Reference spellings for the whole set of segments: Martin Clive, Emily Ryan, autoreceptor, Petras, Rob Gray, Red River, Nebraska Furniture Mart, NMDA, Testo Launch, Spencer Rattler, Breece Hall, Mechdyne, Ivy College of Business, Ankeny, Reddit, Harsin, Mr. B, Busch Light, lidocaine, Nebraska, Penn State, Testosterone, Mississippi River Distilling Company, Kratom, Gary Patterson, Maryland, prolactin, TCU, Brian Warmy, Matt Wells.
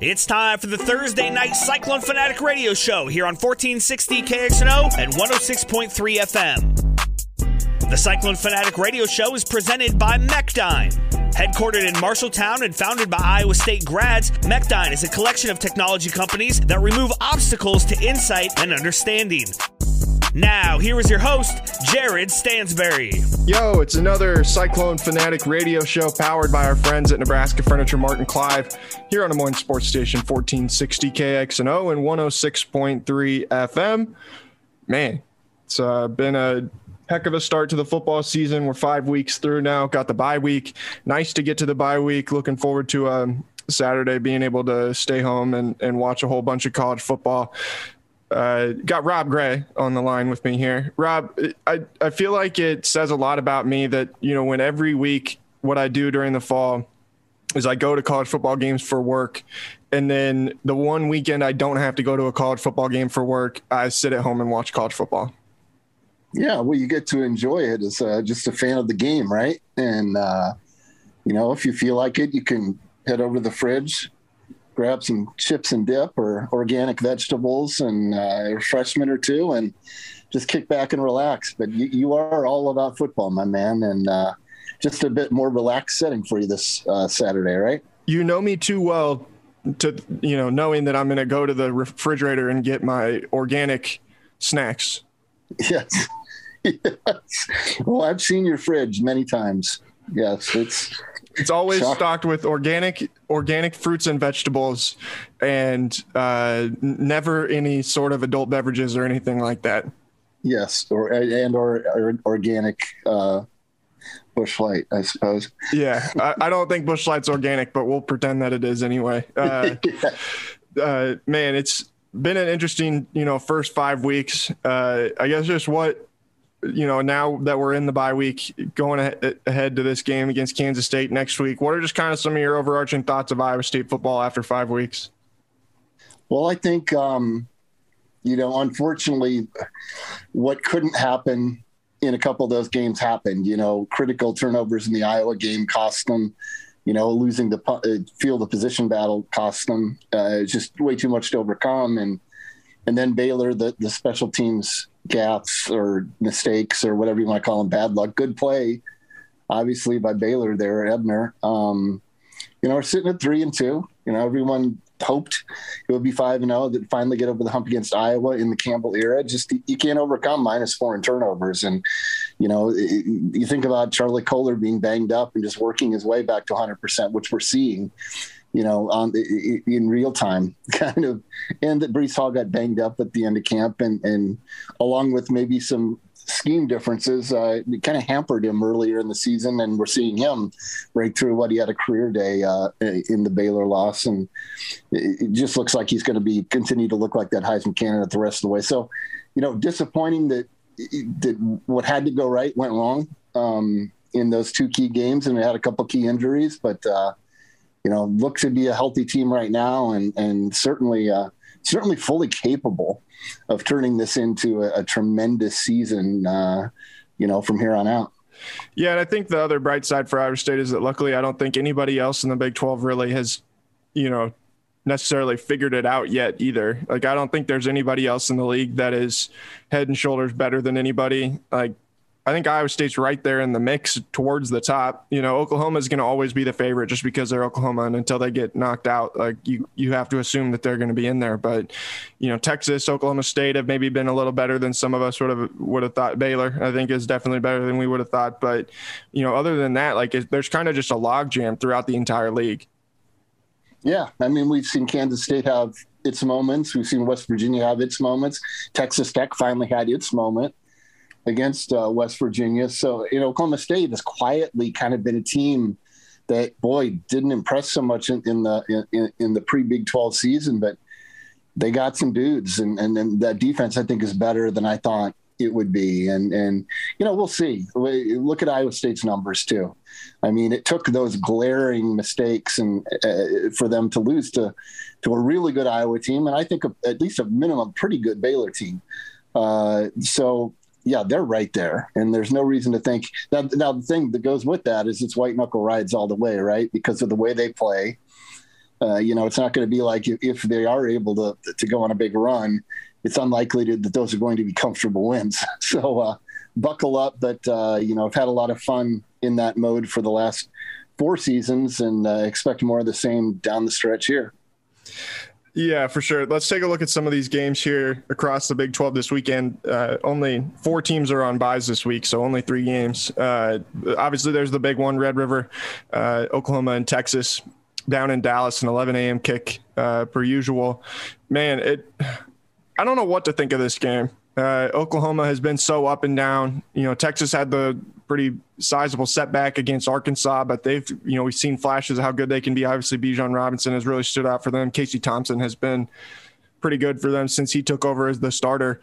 It's time for the Thursday Night Cyclone Fanatic Radio Show here on 1460 KXNO and 106.3 FM. The Cyclone Fanatic Radio Show is presented by Mechdyne. Headquartered in Marshalltown and founded by Iowa State grads, Mechdyne is a collection of technology companies that remove obstacles to insight and understanding. Now, here is your host, Jared Stansberry. Yo, it's another Cyclone Fanatic radio show powered by our friends at Nebraska Furniture, Martin Clive, here on Des Moines Sports Station 1460 KXNO and 106.3 FM. Man, it's been a heck of a start to the football season. We're 5 weeks through now, got the bye week. Nice to get to the bye week. Looking forward to Saturday being able to stay home and watch a whole bunch of college football. Got Rob Gray on the line with me here. Rob, I feel like it says a lot about me that, you know, when every week what I do during the fall is I go to college football games for work. And then the one weekend I don't have to go to a college football game for work, I sit at home and watch college football. Yeah, well, you get to enjoy it as just a fan of the game, right? And, you know, if you feel like it, you can head over to the fridge, grab some chips and dip or organic vegetables and a refreshment or two and just kick back and relax. But you are all about football, my man, and just a bit more relaxed setting for you this Saturday, right? You know me too well to, you know, knowing that I'm going to go to the refrigerator and get my organic snacks. Yes. Yes. Well, I've seen your fridge many times. Yes, it's always stocked with organic fruits and vegetables and never any sort of adult beverages or anything like that. Yes, or organic Busch Light, I suppose. Yeah, I don't think Busch Light's organic, but we'll pretend that it is anyway. Yeah. Man, it's been an interesting, you know, first 5 weeks. I guess just what, you know, now that we're in the bye week, going ahead to this game against Kansas State next week, what are just kind of some of your overarching thoughts of Iowa State football after 5 weeks? Well, I think, you know, unfortunately, what couldn't happen in a couple of those games happened. You know, critical turnovers in the Iowa game cost them. You know, losing the field of position battle cost them. It's just way too much to overcome. And then Baylor, the special teams gaps or mistakes or whatever you want to call them, bad luck, good play, obviously, by Baylor there, Ebner. You know, we're sitting at 3-2. You know, everyone hoped it would be 5-0 that finally get over the hump against Iowa in the Campbell era. Just you can't overcome -4 in turnovers. And, you know, you think about Charlie Kohler being banged up and just working his way back to 100%, which we're seeing, you know, in real time, kind of, and that Breece Hall got banged up at the end of camp, and along with maybe some scheme differences, it kind of hampered him earlier in the season, and we're seeing him break through what he had a career day in the Baylor loss, and it just looks like he's going to be continue to look like that Heisman candidate the rest of the way. So, you know, disappointing that what had to go right went wrong in those two key games, and they had a couple key injuries, but you know, look to be a healthy team right now, and certainly fully capable of turning this into a tremendous season, you know, from here on out. Yeah, and I think the other bright side for Iowa State is that luckily I don't think anybody else in the Big 12 really has, you know, necessarily figured it out yet either. Like, I don't think there's anybody else in the league that is head and shoulders better than anybody. Like, I think Iowa State's right there in the mix towards the top. You know, Oklahoma is going to always be the favorite just because they're Oklahoma, and until they get knocked out, like you have to assume that they're going to be in there. But, you know, Texas, Oklahoma State have maybe been a little better than some of us would have thought. Baylor, I think, is definitely better than we would have thought. But, you know, other than that, like there's kind of just a logjam throughout the entire league. Yeah, I mean, we've seen Kansas State have its moments. We've seen West Virginia have its moments. Texas Tech finally had its moment against West Virginia. So, you know, Oklahoma State has quietly kind of been a team that, boy, didn't impress so much in the pre-Big 12 season, but they got some dudes, and that defense, I think, is better than I thought it would be. And you know, we'll see. Look at Iowa State's numbers too. I mean, it took those glaring mistakes and for them to lose to a really good Iowa team, and I think at least a minimum pretty good Baylor team. So, yeah, they're right there, and there's no reason to think. Now the thing that goes with that is it's white knuckle rides all the way, right? Because of the way they play, You know, it's not going to be like if they are able to go on a big run, it's unlikely that those are going to be comfortable wins. So buckle up. But, you know, I've had a lot of fun in that mode for the last 4 seasons, and expect more of the same down the stretch here. Yeah, for sure. Let's take a look at some of these games here across the Big 12 this weekend. Only 4 teams are on byes this week, so only 3 games. Obviously, there's the big one, Red River, Oklahoma and Texas, down in Dallas, an 11 a.m. kick per usual. Man, I don't know what to think of this game. Oklahoma has been so up and down. You know, Texas had the pretty sizable setback against Arkansas, but they've, you know, we've seen flashes of how good they can be. Obviously, Bijan Robinson has really stood out for them. Casey Thompson has been pretty good for them since he took over as the starter.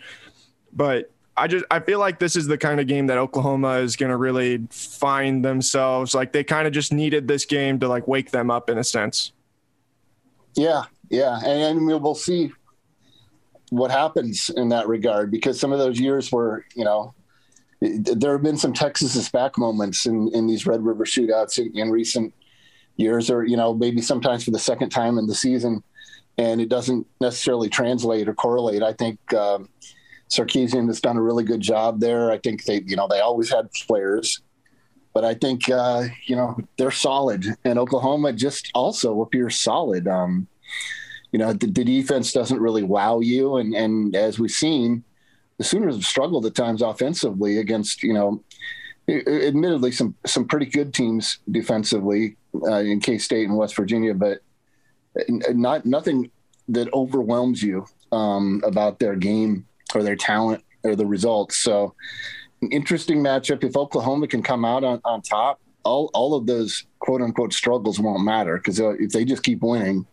But I feel like this is the kind of game that Oklahoma is going to really find themselves. Like, they kind of just needed this game to like wake them up in a sense. Yeah. Yeah. And we'll see what happens in that regard, because some of those years were, you know, there have been some Texas's back moments in these Red River shootouts in recent years, or, you know, maybe sometimes for the second time in the season, and it doesn't necessarily translate or correlate. I think Sarkisian has done a really good job there. I think they, you know, they always had players, but I think, you know, they're solid, and Oklahoma just also appears solid. You know, the defense doesn't really wow you. And as we've seen, the Sooners have struggled at times offensively against, you know, admittedly some pretty good teams defensively in K-State and West Virginia, but nothing that overwhelms you about their game or their talent or the results. So an interesting matchup. If Oklahoma can come out on top, all of those quote unquote struggles won't matter, because if they just keep winning,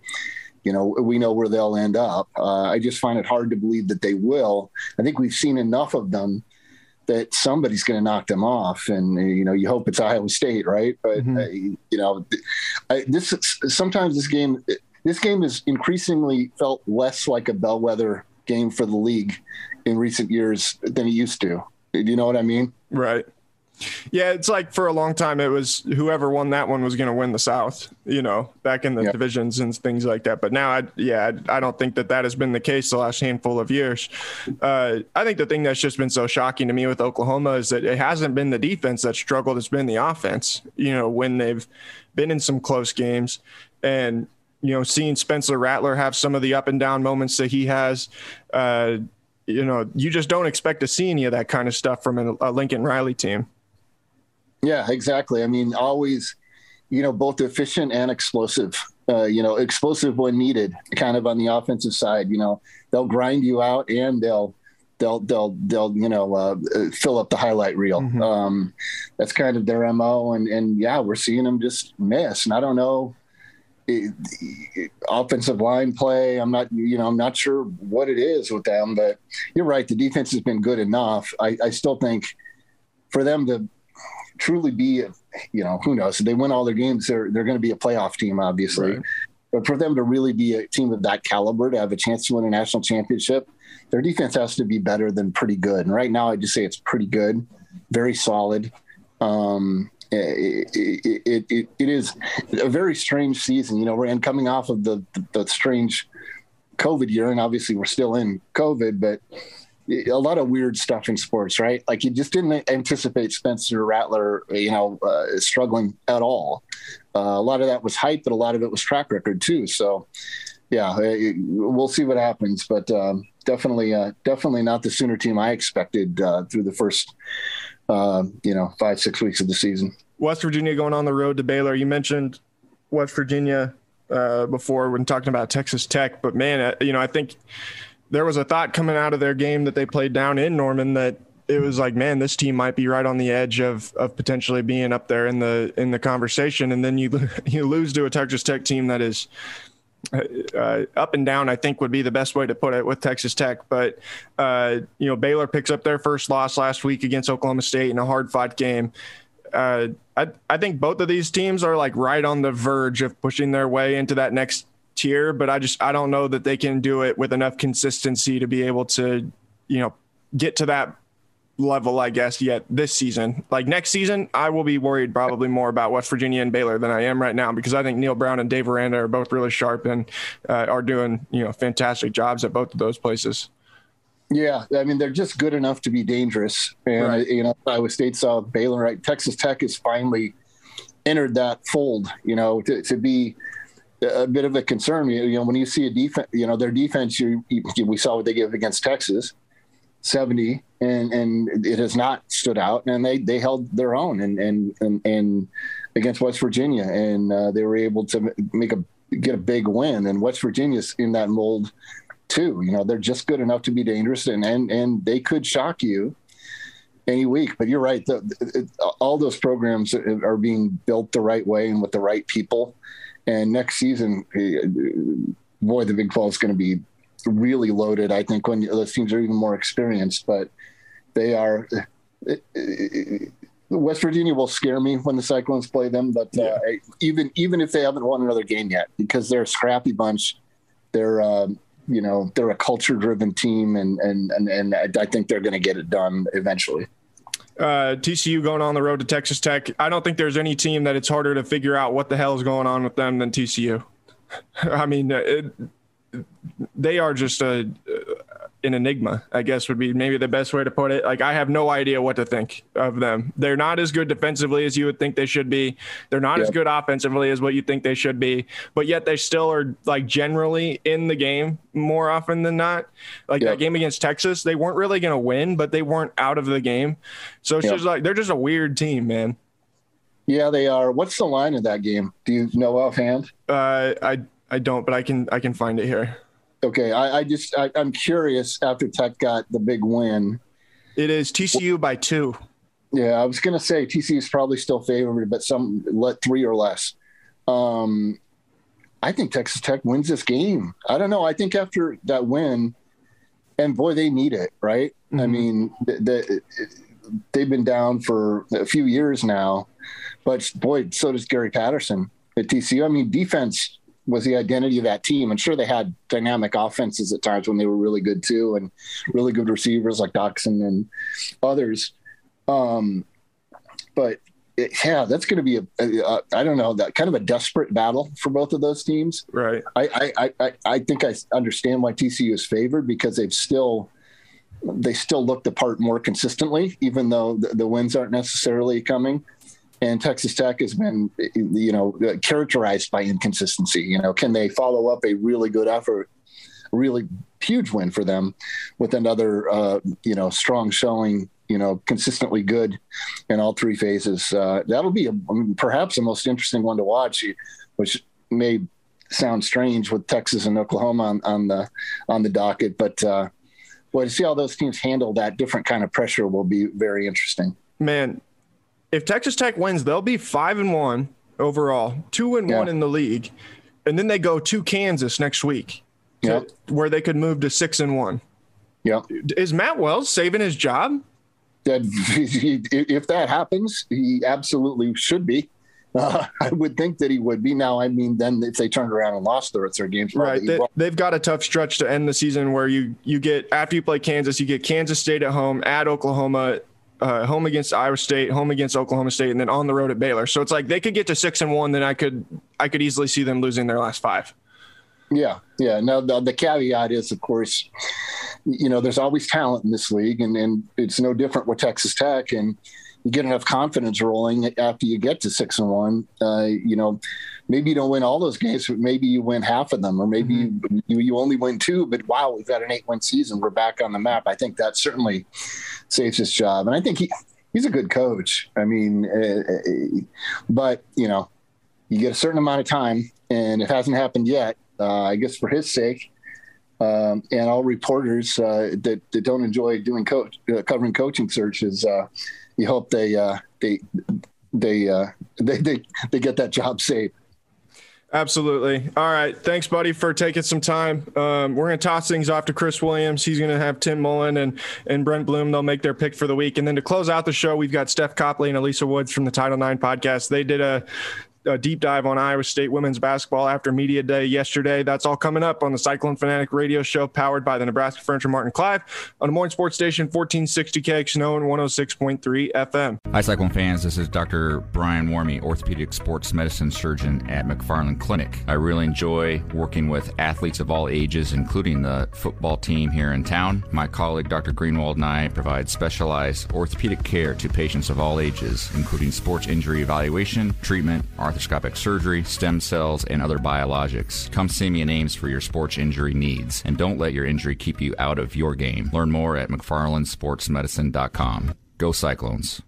you know, we know where they'll end up. I just find it hard to believe that they will. I think we've seen enough of them that somebody's going to knock them off. And, you know, you hope it's Iowa State, right? But, you know, this game has increasingly felt less like a bellwether game for the league in recent years than it used to. Do you know what I mean? Right. Yeah, it's like for a long time, it was whoever won that one was going to win the South, you know, back in the divisions and things like that. But now, I don't think that has been the case the last handful of years. I think the thing that's just been so shocking to me with Oklahoma is that it hasn't been the defense that struggled. It's been the offense, you know, when they've been in some close games. And, you know, seeing Spencer Rattler have some of the up and down moments that he has, you know, you just don't expect to see any of that kind of stuff from a Lincoln Riley team. Yeah, exactly. I mean, always, you know, both efficient and explosive, you know, explosive when needed, kind of on the offensive side. You know, they'll grind you out, and they'll you know, fill up the highlight reel. That's kind of their MO. And yeah, we're seeing them just miss. And I don't know, offensive line play. I'm not sure what it is with them, but you're right. The defense has been good enough. I still think for them to truly be, you know, who knows, if they win all their games, they're going to be a playoff team, obviously, right. But for them to really be a team of that caliber, to have a chance to win a national championship, their defense has to be better than pretty good. And right now I just say it's pretty good, very solid. It is a very strange season, you know, and coming off of the strange COVID year, and obviously we're still in COVID, but a lot of weird stuff in sports, right? Like, you just didn't anticipate Spencer Rattler, you know, struggling at all. A lot of that was hype, but a lot of it was track record too. So yeah, we'll see what happens, but definitely not the Sooner team I expected through the first, you know, 5-6 weeks of the season. West Virginia going on the road to Baylor. You mentioned West Virginia before when talking about Texas Tech, but man, you know, I think there was a thought coming out of their game that they played down in Norman that it was like, man, this team might be right on the edge of potentially being up there in the conversation. And then you lose to a Texas Tech team that is up and down, I think would be the best way to put it with Texas Tech. But, you know, Baylor picks up their first loss last week against Oklahoma State in a hard fought game. I think both of these teams are like right on the verge of pushing their way into that next tier, but I don't know that they can do it with enough consistency to be able to, you know, get to that level, I guess, yet this season. Like next season, I will be worried probably more about West Virginia and Baylor than I am right now, because I think Neil Brown and Dave Aranda are both really sharp and are doing, you know, fantastic jobs at both of those places. Yeah, I mean, they're just good enough to be dangerous. And, right. You know, Iowa State saw Baylor, right? Texas Tech has finally entered that fold, you know, to be a bit of a concern. You know, when you see a defense, you know, their defense, we saw what they gave against Texas, 70, and it has not stood out. And they held their own and against West Virginia, and they were able to get a big win. And West Virginia's in that mold too. You know, they're just good enough to be dangerous, and they could shock you any week. But you're right, all those programs are being built the right way and with the right people. And next season, boy, the Big 12 is going to be really loaded, I think, when those teams are even more experienced. But they are – West Virginia will scare me when the Cyclones play them, but even if they haven't won another game yet, because they're a scrappy bunch. They're you know, they're a culture-driven team, and I think they're going to get it done eventually. TCU going on the road to Texas Tech. I don't think there's any team that it's harder to figure out what the hell is going on with them than TCU. I mean, they are just an enigma, I guess would be maybe the best way to put it. Like, I have no idea what to think of them. They're not as good defensively as you would think they should be. They're not as good offensively as what you think they should be, but yet they still are, like, generally in the game more often than not. Like that game against Texas, they weren't really going to win, but they weren't out of the game. So it's just like, they're just a weird team, man. Yeah, they are. What's the line of that game? Do you know offhand? I don't, but I can find it here. Okay, I'm curious. After Tech got the big win, it is TCU by 2. Yeah, I was gonna say TCU is probably still favored, but some let 3 or less. I think Texas Tech wins this game. I don't know. I think after that win, and boy, they need it, right? Mm-hmm. I mean, they've been down for a few years now, but boy, so does Gary Patterson at TCU. I mean, defense was the identity of that team. And sure, they had dynamic offenses at times when they were really good too, and really good receivers like Doxson and others. But that's going to be a I don't know, that kind of a desperate battle for both of those teams. Right. I think I understand why TCU is favored, because they still look the part more consistently, even though the wins aren't necessarily coming. And Texas Tech has been, you know, characterized by inconsistency. You know, can they follow up a really good effort, a really huge win for them, with another, you know, strong showing, you know, consistently good in all three phases? That'll be perhaps the most interesting one to watch, which may sound strange with Texas and Oklahoma on the docket. But to see how those teams handle that different kind of pressure will be very interesting. Man. If Texas Tech wins, they'll be 5-1 overall, 2-1 in the league, and then they go to Kansas next week, where they could move to 6-1. Yeah, is Matt Wells saving his job? If that happens, he absolutely should be. I would think that he would be. Now, I mean, then if they turned around and lost their games, right? They've got a tough stretch to end the season, where you get, after you play Kansas, you get Kansas State at home, at Oklahoma. Home against Iowa State, home against Oklahoma State, and then on the road at Baylor. So it's like they could get to 6-1. Then I could easily see them losing their last 5. Yeah. Now the caveat is, of course, you know, there's always talent in this league, and it's no different with Texas Tech. And you get enough confidence rolling after you get to 6-1. You know, maybe you don't win all those games, but maybe you win half of them, or maybe you only win 2. But wow, we've got an 8-win season. We're back on the map. I think that certainly saves his job, and I think he's a good coach. I mean, but you know, you get a certain amount of time, and it hasn't happened yet. I guess for his sake, and all reporters that don't enjoy doing covering coaching searches, you hope they get that job saved. Absolutely. All right. Thanks, buddy, for taking some time. We're going to toss things off to Chris Williams. He's going to have Tim Mullen and Brent Blum. They'll make their pick for the week. And then to close out the show, we've got Steph Copley and Elisa Woods from the Title IX podcast. They did a deep dive on Iowa State women's basketball after media day yesterday. That's all coming up on the Cyclone Fanatic radio show, powered by the Nebraska Furniture Martin Clive on the Morning Sports Station 1460 KXNO and 106.3 FM. Hi, Cyclone fans. This is Dr. Brian Warmy, orthopedic sports medicine surgeon at McFarland Clinic. I really enjoy working with athletes of all ages, including the football team here in town. My colleague, Dr. Greenwald, and I provide specialized orthopedic care to patients of all ages, including sports injury evaluation, treatment, arthroscopic surgery, stem cells, and other biologics. Come see me in Ames for your sports injury needs, and don't let your injury keep you out of your game. Learn more at McFarlandSportsMedicine.com. Go Cyclones.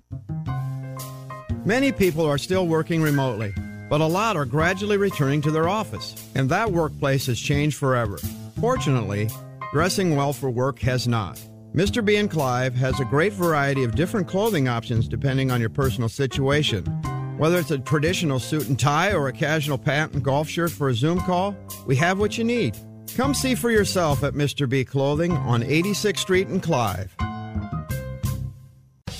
Many people are still working remotely, but a lot are gradually returning to their office, and that workplace has changed forever. Fortunately, dressing well for work has not. Mr. B and Clive has a great variety of different clothing options depending on your personal situation. Whether it's a traditional suit and tie or a casual pant and golf shirt for a Zoom call, we have what you need. Come see for yourself at Mr. B Clothing on 86th Street and Clive.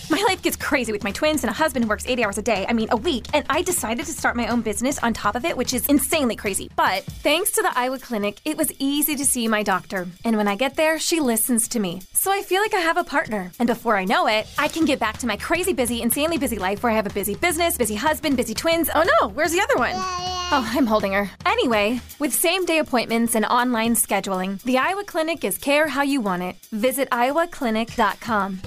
My life gets crazy with my twins and a husband who works 80 hours a week, and I decided to start my own business on top of it, which is insanely crazy. But thanks to the Iowa Clinic, it was easy to see my doctor. And when I get there, she listens to me. So I feel like I have a partner. And before I know it, I can get back to my crazy busy, insanely busy life where I have a busy business, busy husband, busy twins. Oh no, where's the other one? Oh, I'm holding her. Anyway, with same-day appointments and online scheduling, the Iowa Clinic is care how you want it. Visit iowaclinic.com.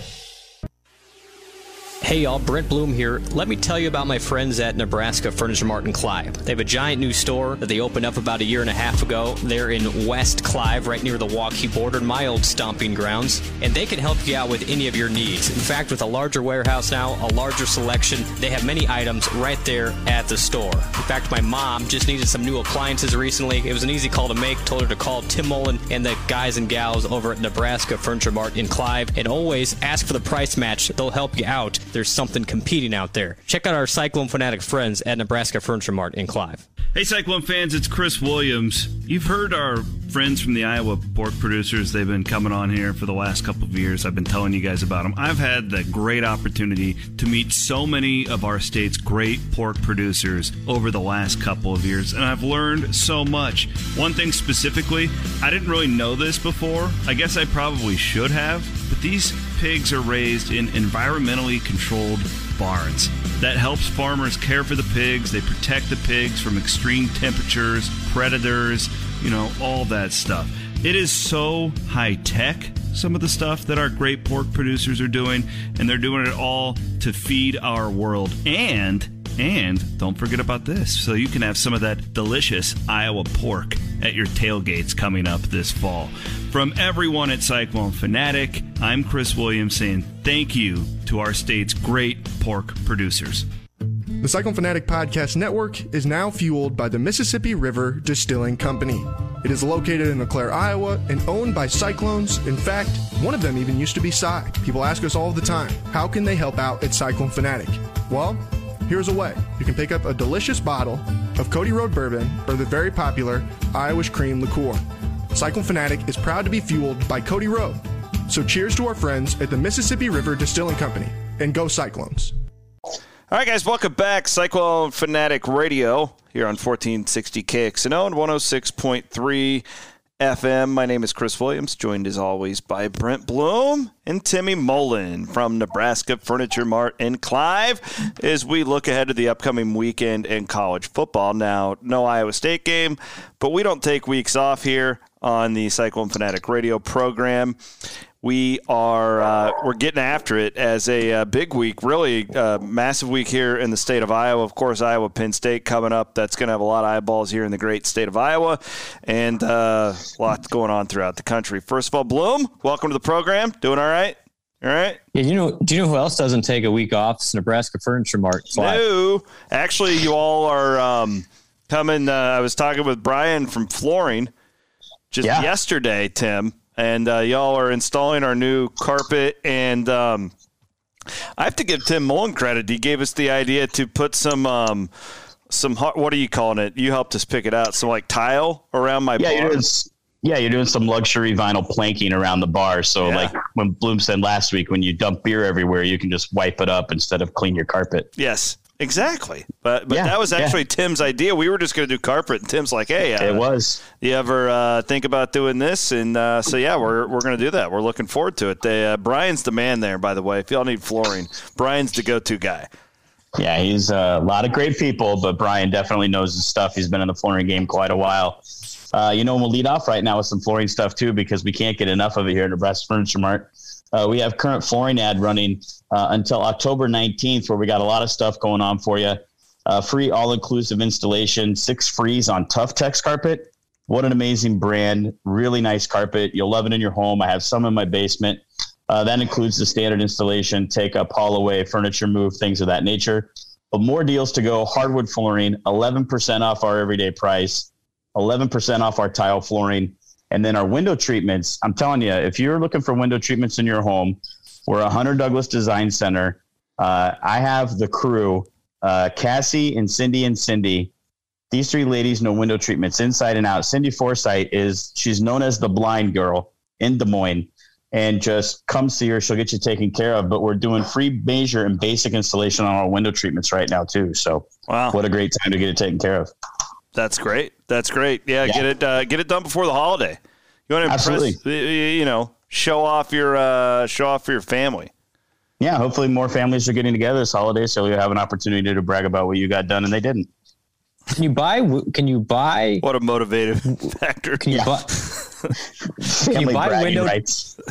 Hey y'all, Brent Blum here. Let me tell you about my friends at Nebraska Furniture Martin Clive. They have a giant new store that they opened up about 1.5 years ago. They're in West Clive, right near the Waukee border, my old stomping grounds. And they can help you out with any of your needs. In fact, with a larger warehouse now, a larger selection, they have many items right there at the store. In fact, my mom just needed some new appliances recently. It was an easy call to make. Told her to call Tim Mullen and the guys and gals over at Nebraska Furniture Martin Clive. And always ask for the price match. They'll help you out. There's something competing out there. Check out our Cyclone Fanatic friends at Nebraska Furniture Mart in Clive. Hey, Cyclone fans, it's Chris Williams. You've heard our friends from the Iowa pork producers. They've been coming on here for the last couple of years. I've been telling you guys about them. I've had the great opportunity to meet so many of our state's great pork producers over the last couple of years, and I've learned so much. One thing specifically, I didn't really know this before. I guess I probably should have, but these pigs are raised in environmentally controlled barns. That helps farmers care for the pigs. They protect the pigs from extreme temperatures, predators, all that stuff. It is so high tech, some of the stuff that our great pork producers are doing, and they're doing it all to feed our world. And don't forget about this, so you can have some of that delicious Iowa pork at your tailgates coming up this fall. From everyone at Cyclone Fanatic, I'm Chris Williams saying thank you to our state's great pork producers. The Cyclone Fanatic Podcast Network is now fueled by the Mississippi River Distilling Company. It is located in Eau Claire, Iowa, and owned by Cyclones. In fact, one of them even used to be Cy. People ask us all the time, how can they help out at Cyclone Fanatic? Well, here's a way. You can pick up a delicious bottle of Cody Road bourbon or the very popular Irish cream liqueur. Cyclone Fanatic is proud to be fueled by Cody Road. So cheers to our friends at the Mississippi River Distilling Company, and go Cyclones. All right, guys, welcome back. Cyclone Fanatic Radio here on 1460 KXNO and 106.3 FM. My name is Chris Williams, joined as always by Brent Blum and Timmy Mullen from Nebraska Furniture Mart and Clive as we look ahead to the upcoming weekend in college football. Now, no Iowa State game, but we don't take weeks off here on the Cyclone Fanatic Radio program. We are we're getting after it as a big week, really massive week here in the state of Iowa. Of course, Iowa Penn State coming up. That's going to have a lot of eyeballs here in the great state of Iowa, and lots going on throughout the country. First of all, Bloom, welcome to the program. Doing all right? All right. Yeah, do you know who else doesn't take a week off? It's Nebraska Furniture Mart. No, actually, you all are coming. I was talking with Brian from Flooring yesterday, Tim. And y'all are installing our new carpet. And I have to give Tim Mullen credit. He gave us the idea to put some what are you calling it? You helped us pick it out. Some like tile around my bar. You're doing some luxury vinyl planking around the bar. So like when Bloom said last week, when you dump beer everywhere, you can just wipe it up instead of clean your carpet. Yes. Exactly. But yeah, that was actually Tim's idea. We were just going to do carpet, and Tim's like, hey, it was. You ever think about doing this? And so, yeah, we're going to do that. We're looking forward to it. They, Brian's the man there, by the way. If y'all need flooring, Brian's the go-to guy. Yeah, he's a lot of great people, but Brian definitely knows his stuff. He's been in the flooring game quite a while. We'll lead off right now with some flooring stuff, too, because we can't get enough of it here at Nebraska Furniture Mart. We have current flooring ad running until October 19th, where we got a lot of stuff going on for you. Free all-inclusive installation, 6 frees on Tough Tex carpet. What an amazing brand. Really nice carpet. You'll love it in your home. I have some in my basement. That includes the standard installation, take up, haul away, furniture move, things of that nature. But more deals to go. Hardwood flooring, 11% off our everyday price, 11% off our tile flooring. And then our window treatments, I'm telling you, if you're looking for window treatments in your home, we're 100 Douglas Design Center. I have the crew, Cassie and Cindy and Cindy. These 3 ladies know window treatments inside and out. Cindy Forsythe she's known as the blind girl in Des Moines. And just come see her. She'll get you taken care of. But we're doing free major and basic installation on our window treatments right now, too. So What a great time to get it taken care of. That's great. That's great. Yeah. Get it done before the holiday. You want to impress, show off your family. Yeah. Hopefully more families are getting together this holiday. So you'll have an opportunity to brag about what you got done and they didn't. Can you buy? What a motivative factor. Can you buy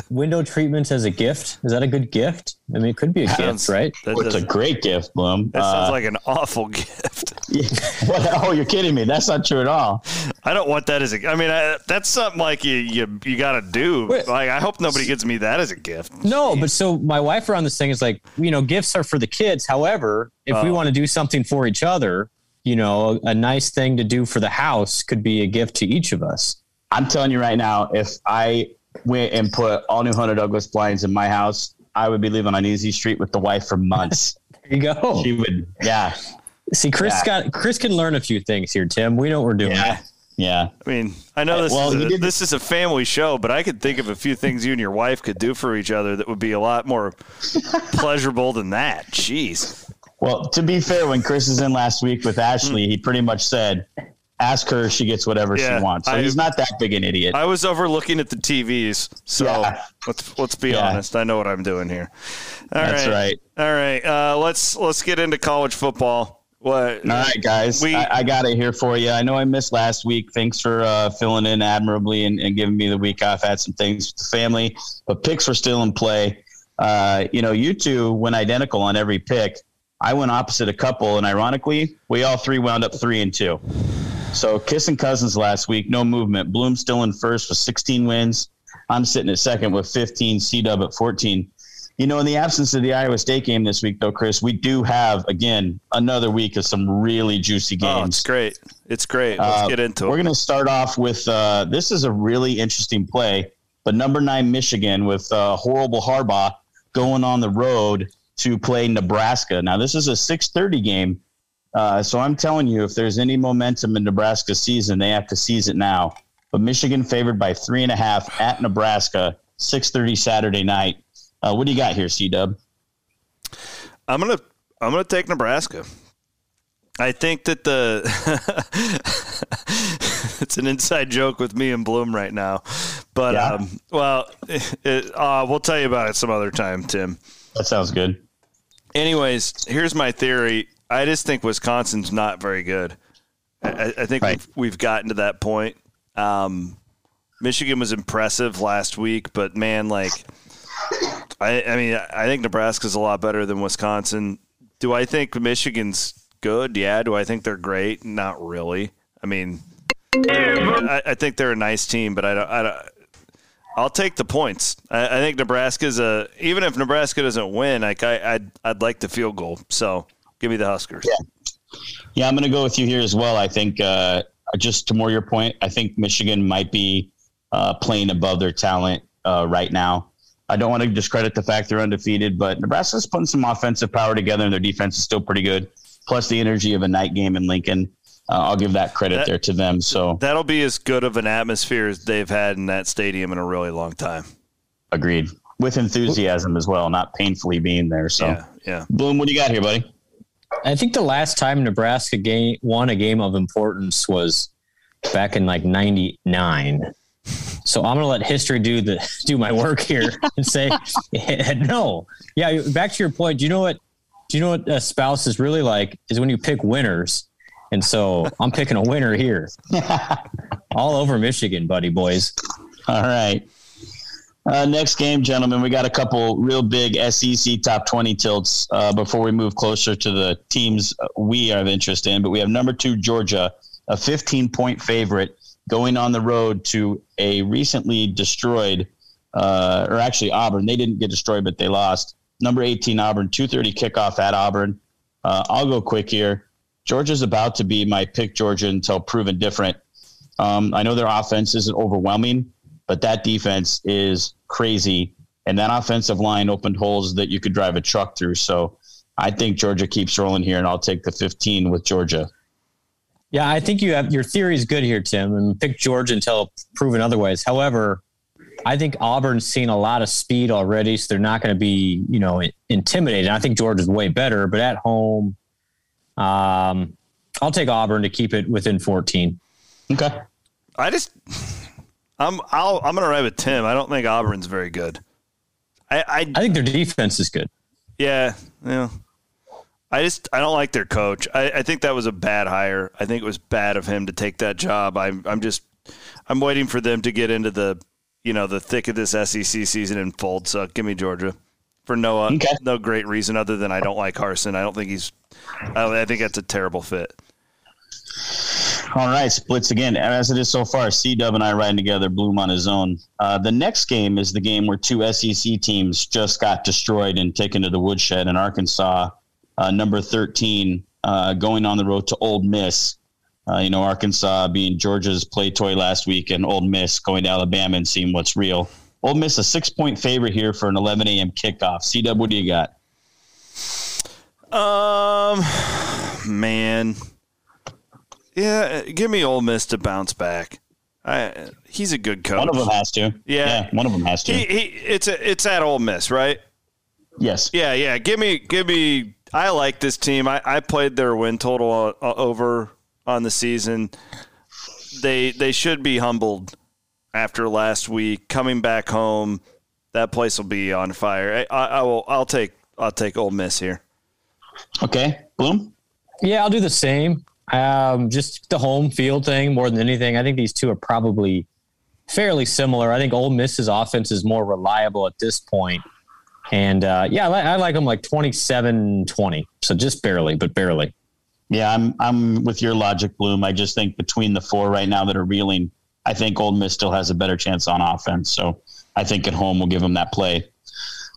window treatments as a gift? Is that a good gift? I mean, it could be a gift, right? It's a great gift, Blum. That sounds like an awful gift. Oh, you're kidding me. That's not true at all. I don't want that as a. I mean, that's something like you got to do. Wait, like, I hope nobody gives me that as a gift. No, but so my wife around this thing is like, gifts are for the kids. However, if we want to do something for each other, a nice thing to do for the house could be a gift to each of us. I'm telling you right now, if I went and put all new Hunter Douglas blinds in my house, I would be living on Easy Street with the wife for months. There you go. She would, yeah. See, Chris can learn a few things here, Tim. We know what we're doing. Yeah. I mean, I know this is a family show, but I could think of a few things you and your wife could do for each other that would be a lot more pleasurable than that. Jeez. Well, to be fair, when Chris was in last week with Ashley, he pretty much said, ask her, she gets whatever she wants. So he's not that big an idiot. I was overlooking at the TVs, so let's be honest. I know what I'm doing here. All right. Let's get into college football. What? All right, guys. I got it here for you. I know I missed last week. Thanks for filling in admirably and giving me the week off. I had some things with the family, but picks were still in play. You two went identical on every pick. I went opposite a couple, and ironically, we all 3 wound up 3-2. So kissing cousins last week, no movement. Bloom still in first with 16 wins. I'm sitting at second with 15, C-Dub at 14. In the absence of the Iowa State game this week, though, Chris, we do have, again, another week of some really juicy games. Oh, it's great. It's great. Let's get into it. We're going to start off with this is a really interesting play, but number 9 Michigan with horrible Harbaugh going on the road to play Nebraska. Now, this is a 6:30 game. So I'm telling you, if there's any momentum in Nebraska's season, they have to seize it now. But Michigan favored by 3.5 at Nebraska, 6:30 Saturday night. What do you got here, C-Dub? I'm gonna take Nebraska. I think that it's an inside joke with me and Bloom right now. But we'll tell you about it some other time, Tim. That sounds good. Anyways, here's my theory. I just think Wisconsin's not very good. I think we've gotten to that point. Michigan was impressive last week, but man, I think Nebraska's a lot better than Wisconsin. Do I think Michigan's good? Yeah. Do I think they're great? Not really. I mean, I think they're a nice team, but I'll take the points. I think Nebraska's even if Nebraska doesn't win, I'd like the field goal. So give me the Huskers. Yeah, I'm going to go with you here as well. I think just to more your point, I think Michigan might be playing above their talent right now. I don't want to discredit the fact they're undefeated, but Nebraska's putting some offensive power together, and their defense is still pretty good, plus the energy of a night game in Lincoln. I'll give that credit there to them. So that'll be as good of an atmosphere as they've had in that stadium in a really long time. Agreed. With enthusiasm as well, not painfully being there. So, Bloom, what do you got here, buddy? I think the last time Nebraska won a game of importance was back in like 99. So I'm going to let history do my work here and say, no. Yeah. Back to your point. Do you know what a spouse is really like is when you pick winners. And so I'm picking a winner here all over Michigan, buddy boys. All right. Next game, gentlemen, we got a couple real big SEC top 20 tilts before we move closer to the teams we are of interest in. But we have number 2, Georgia, a 15-point favorite going on the road to a recently destroyed, or actually Auburn. They didn't get destroyed, but they lost. Number 18, Auburn, 2:30 kickoff at Auburn. I'll go quick here. Georgia's about to be my pick, Georgia, until proven different. I know their offense isn't overwhelming, but that defense is crazy. And that offensive line opened holes that you could drive a truck through. So I think Georgia keeps rolling here, and I'll take the 15 with Georgia. Yeah, I think you have your theory is good here, Tim, and pick Georgia until proven otherwise. However, I think Auburn's seen a lot of speed already, so they're not going to be, intimidated. I think Georgia's way better, but at home, I'll take Auburn to keep it within 14. Okay. I'm going to ride with Tim. I don't think Auburn's very good. I think their defense is good. Yeah. I don't like their coach. I think that was a bad hire. I think it was bad of him to take that job. I'm waiting for them to get into the thick of this SEC season and fold. So give me Georgia for no great reason other than I don't like Harsin. I don't think I think that's a terrible fit. All right, splits again. As it is so far, C-Dub and I riding together, Bloom on his own. The next game is the game where two SEC teams just got destroyed and taken to the woodshed in Arkansas. Number 13 going on the road to Ole Miss. Arkansas being Georgia's play toy last week and Ole Miss going to Alabama and seeing what's real. Ole Miss a 6-point favorite here for an 11 a.m. kickoff. C-Dub, what do you got? Man... Yeah, give me Ole Miss to bounce back. He's a good coach. One of them has to. Yeah one of them has to. It's at Ole Miss, right? Yes. Yeah. Give me. I like this team. I played their win total over on the season. They should be humbled after last week. Coming back home, that place will be on fire. I'll take Ole Miss here. Okay, Bloom. Yeah, I'll do the same. Just the home field thing more than anything. I think these two are probably fairly similar. I think Ole Miss's offense is more reliable at this point. And, I like them like 27-20. So just barely, but barely. Yeah, I'm with your logic, Bloom. I just think between the four right now that are reeling, I think Ole Miss still has a better chance on offense. So I think at home we'll give them that play.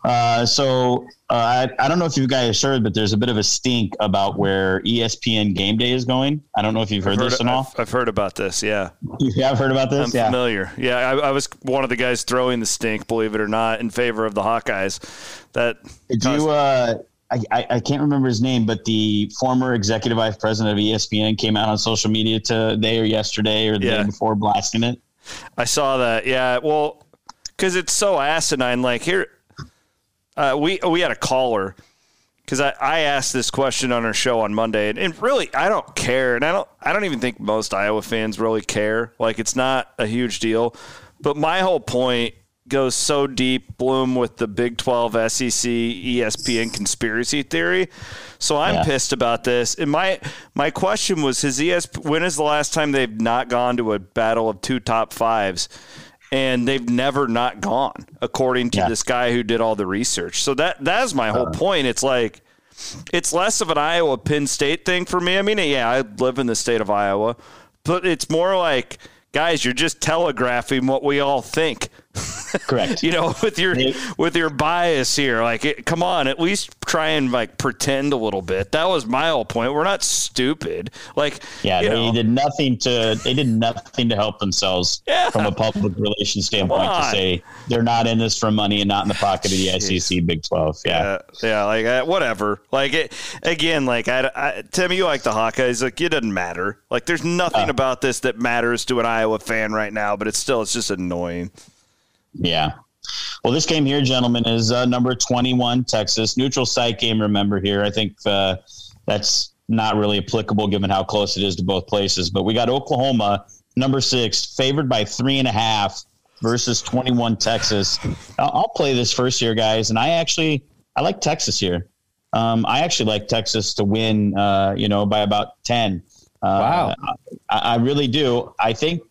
I don't know if you guys heard, but there's a bit of a stink about where ESPN Game Day is going. I don't know if you've heard this at all. I've heard about this, yeah. You have heard about this? I'm familiar. Yeah, I was one of the guys throwing the stink, believe it or not, in favor of the Hawkeyes. I can't remember his name, but the former executive vice president of ESPN came out on social media today or yesterday or the day before blasting it. I saw that, yeah. Well, because it's so asinine. Like, here... We had a caller because I asked this question on our show on Monday, and really I don't care, and I don't even think most Iowa fans really care. Like, it's not a huge deal, but my whole point goes so deep, Bloom, with the Big 12 SEC ESPN conspiracy theory. So I'm pissed about this. And my question was, when is the last time they've not gone to a battle of two top fives? And they've never not gone, according to this guy who did all the research. So that's my whole point. It's like, it's less of an Iowa Penn State thing for me. I mean, yeah, I live in the state of Iowa, but it's more like, guys, you're just telegraphing what we all think. Correct. With your bias here, like, come on, at least try and like pretend a little bit. That was my whole point. We're not stupid. Like, they did nothing to help themselves from a public relations standpoint to say they're not in this for money and not in the pocket of the SEC Big 12. Whatever. Like, it again, like Tim, you like the Hawkeyes, like it doesn't matter. Like, there's nothing about this that matters to an Iowa fan right now, but it's just annoying. Yeah. Well, this game here, gentlemen, is number 21, Texas. Neutral site game, remember here. I think that's not really applicable given how close it is to both places. But we got Oklahoma, number 6, favored by 3.5 versus 21 Texas. I'll play this first here, guys, and I like Texas here. I actually like Texas to win, by about 10. Wow. I really do. I think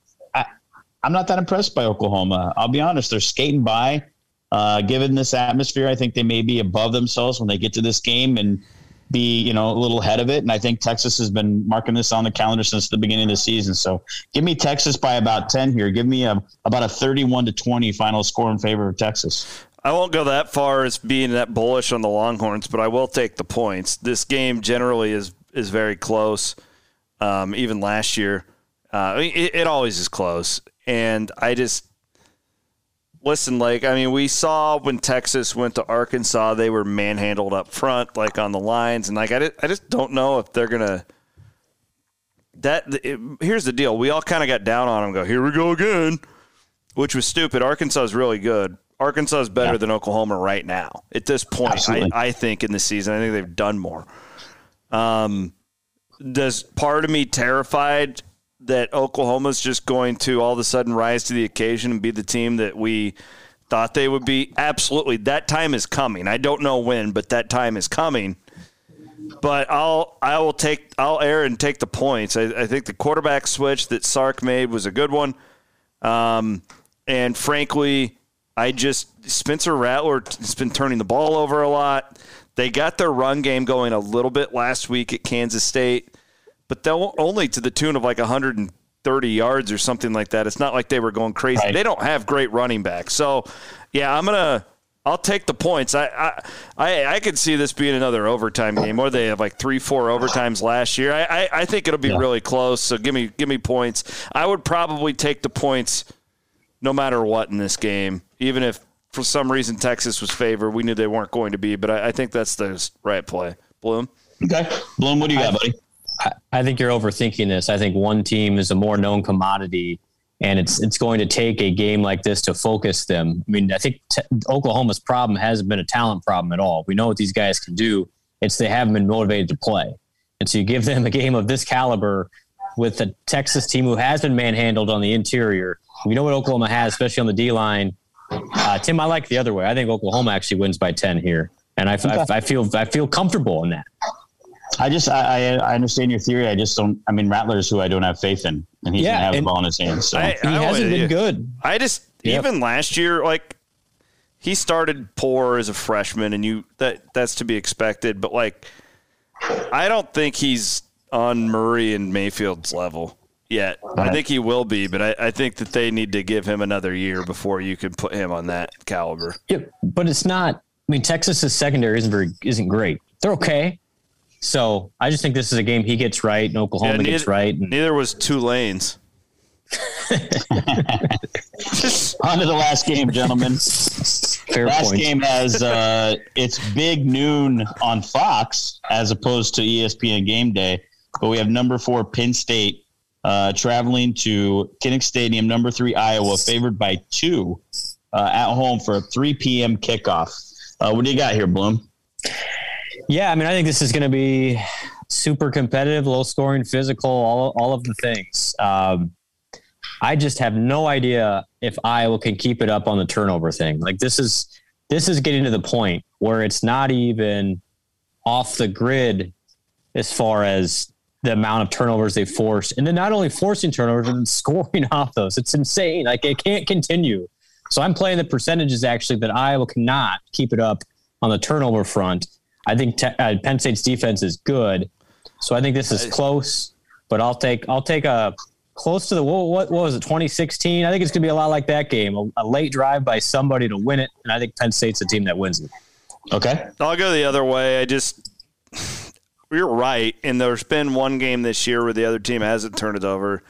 I'm not that impressed by Oklahoma. I'll be honest. They're skating by. Given this atmosphere, I think they may be above themselves when they get to this game and be, a little ahead of it. And I think Texas has been marking this on the calendar since the beginning of the season. So give me Texas by about 10 here. Give me about a 31-20 final score in favor of Texas. I won't go that far as being that bullish on the Longhorns, but I will take the points. This game generally is very close. Even last year, it always is close. And I just listen. We saw when Texas went to Arkansas, they were manhandled up front, on the lines, and I just don't know if they're gonna. Here's the deal: we all kind of got down on them. Go here we go again, which was stupid. Arkansas is really good. Arkansas is better than Oklahoma right now at this point. I think in the season, I think they've done more. Does part of me terrified that Oklahoma's just going to all of a sudden rise to the occasion and be the team that we thought they would be? Absolutely, that time is coming. I don't know when, but that time is coming. But I'll err and take the points. I think the quarterback switch that Sark made was a good one, and frankly. Spencer Rattler has been turning the ball over a lot. They got their run game going a little bit last week at Kansas State, but they'll only to the tune of 130 yards or something like that. It's not like they were going crazy. Right. They don't have great running backs. So, yeah, I'll take the points. I could see this being another overtime game, or they have 3-4 overtimes last year. I think it'll be really close. So give me points. I would probably take the points no matter what in this game, even if for some reason Texas was favored. We knew they weren't going to be, but I think that's the right play. Bloom? Okay. Bloom, what do you got, buddy? I think you're overthinking this. I think one team is a more known commodity, and it's going to take a game like this to focus them. I think Oklahoma's problem hasn't been a talent problem at all. We know what these guys can do. It's they haven't been motivated to play. And so you give them a game of this caliber with the Texas team who has been manhandled on the interior. We know what Oklahoma has, especially on the D-line. Tim, I like the other way. I think Oklahoma actually wins by 10 here, and I feel comfortable in that. I understand your theory. I just don't. Rattler's who I don't have faith in, and he's gonna have the ball in his hands. So he hasn't been good. Even last year, he started poor as a freshman, and that's to be expected. But I don't think he's on Murray and Mayfield's level. Yeah, I think he will be, but I think that they need to give him another year before you can put him on that caliber. Yeah, but it's not. Texas's secondary isn't great. They're okay. So I just think this is a game he gets right and Oklahoma gets right. Neither was Tulane's. On to the last game, gentlemen. Game has it's big noon on Fox as opposed to ESPN Game Day, but we have number 4 Penn State. Traveling to Kinnick Stadium, number 3 Iowa, favored by 2 at home for a 3 p.m. kickoff. What do you got here, Bloom? Yeah, I think this is going to be super competitive, low-scoring, physical, all of the things. I just have no idea if Iowa can keep it up on the turnover thing. This is getting to the point where it's not even off the grid as far as the amount of turnovers they force, and then not only forcing turnovers, but scoring off those. It's insane. It can't continue. So I'm playing the percentages actually that Iowa cannot keep it up on the turnover front. I think Penn State's defense is good. So I think this is close, but I'll take a close to the, what was it? 2016. I think it's going to be a lot like that game, a late drive by somebody to win it. And I think Penn State's the team that wins it. Okay. I'll go the other way. You're right, and there's been one game this year where the other team hasn't turned it over,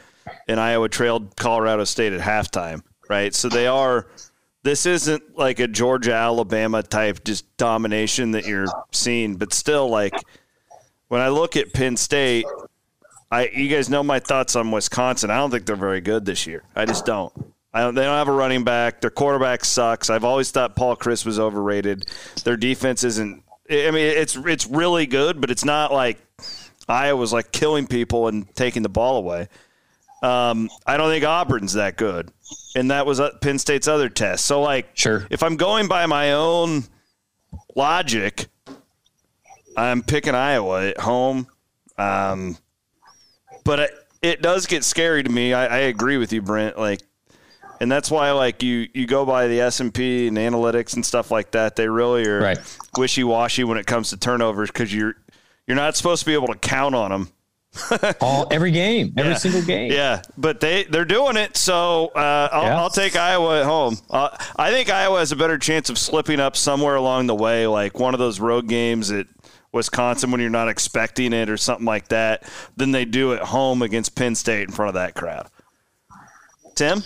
and Iowa trailed Colorado State at halftime, right? So they are – this isn't like a Georgia-Alabama type just domination that you're seeing, but still, when I look at Penn State, you guys know my thoughts on Wisconsin. I don't think they're very good this year. I just don't. They don't have a running back. Their quarterback sucks. I've always thought Paul Chris was overrated. Their defense isn't – I mean, it's really good, but it's not like Iowa's like killing people and taking the ball away. I don't think Auburn's that good, and that was Penn State's other test. So, like, sure, if I'm going by my own logic, I'm picking Iowa at home. But it does get scary to me. I agree with you, Brent. Like, and that's why, like, you go by the S&P and analytics and stuff like that. They really are right. Wishy-washy when it comes to turnovers, because you're not supposed to be able to count on them. Every single game. Yeah, but they're doing it. So I'll take Iowa at home. I think Iowa has a better chance of slipping up somewhere along the way, like one of those road games at Wisconsin when you're not expecting it or something like that, than they do at home against Penn State in front of that crowd. Tim?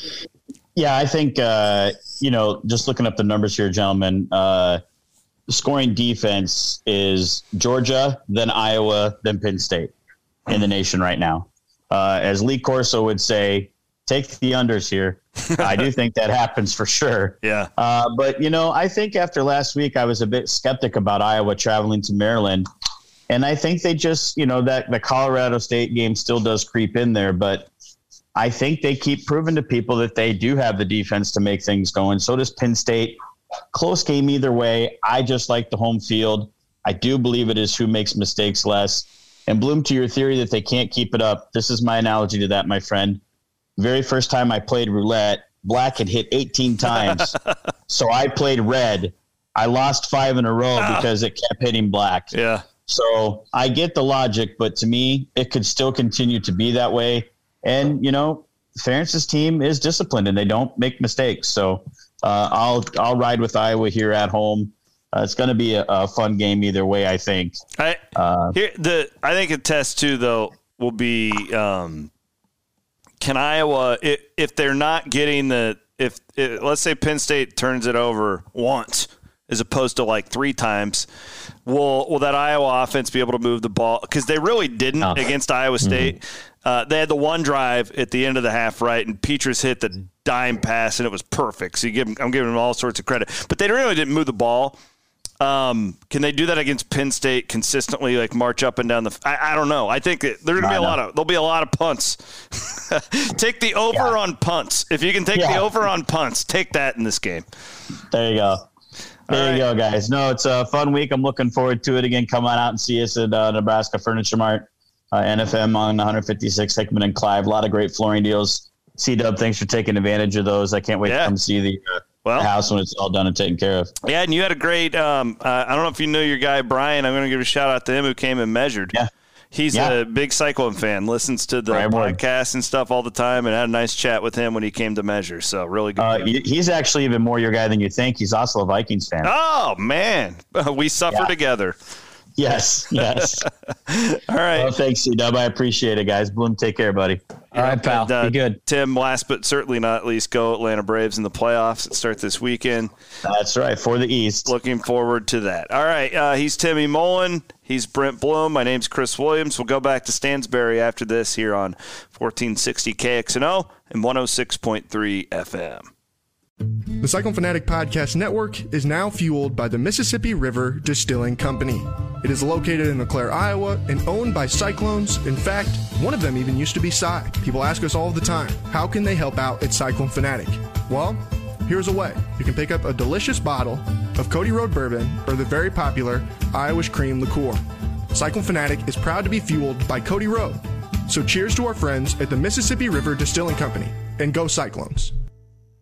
Yeah, I think, just looking up the numbers here, gentlemen, scoring defense is Georgia, then Iowa, then Penn State in the nation right now. As Lee Corso would say, take the unders here. I do think that happens for sure. Yeah. But, I think after last week, I was a bit skeptic about Iowa traveling to Maryland. And I think they just, that the Colorado State game still does creep in there. But I think they keep proving to people that they do have the defense to make things go. And so does Penn State. Close game either way. I just like the home field. I do believe it is who makes mistakes less. And Bloom, to your theory that they can't keep it up, this is my analogy to that, my friend. Very first time I played roulette, black had hit 18 times. So I played red. I lost 5 in a row because it kept hitting black. Yeah. So I get the logic, but to me, it could still continue to be that way. And, Ferentz's team is disciplined and they don't make mistakes. So I'll ride with Iowa here at home. It's going to be a fun game either way, I think. I think a test, too, though, will be can Iowa, if they're not getting let's say Penn State turns it over once as opposed to like 3 times, will that Iowa offense be able to move the ball? Because they really didn't against Iowa State. Mm-hmm. They had the one drive at the end of the half, right, and Petras hit the dime pass, and it was perfect. So I'm giving them all sorts of credit. But they really didn't move the ball. Can they do that against Penn State consistently, like march up and down the – I don't know. I think that there's going to be there'll be a lot of punts. Take the over on punts. If you can take the over on punts, take that in this game. There you go. There you go, guys. No, it's a fun week. I'm looking forward to it. Again, come on out and see us at Nebraska Furniture Mart, NFM on 156 Hickman and Clive. A lot of great flooring deals. C-Dub, thanks for taking advantage of those. I can't wait to come see the house when it's all done and taken care of. Yeah, and you had a great I don't know if you know your guy, Brian. I'm going to give a shout-out to him who came and measured. Yeah. He's a big cycling fan, listens to the podcast and stuff all the time, and had a nice chat with him when he came to measure. So really good. He's actually even more your guy than you think. He's also a Vikings fan. Oh, man. We suffer together. Yes, yes. All right. Well, thanks, C-Dub. I appreciate it, guys. Bloom, take care, buddy. All right, pal. And, be good. Tim, last but certainly not least, go Atlanta Braves in the playoffs. It starts this weekend. That's right, for the East. Looking forward to that. All right, he's Timmy Mullen. He's Brent Blum. My name's Chris Williams. We'll go back to Stansberry after this here on 1460 KXNO and 106.3 FM. The Cyclone Fanatic Podcast Network is now fueled by the Mississippi River Distilling Company. It is located in Eau Claire, Iowa, and owned by Cyclones. In fact, one of them even used to be Cy. People ask us all the time, how can they help out at Cyclone Fanatic? Well, here's a way. You can pick up a delicious bottle of Cody Road Bourbon or the very popular Irish Cream Liqueur. Cyclone Fanatic is proud to be fueled by Cody Road. So cheers to our friends at the Mississippi River Distilling Company, and go Cyclones.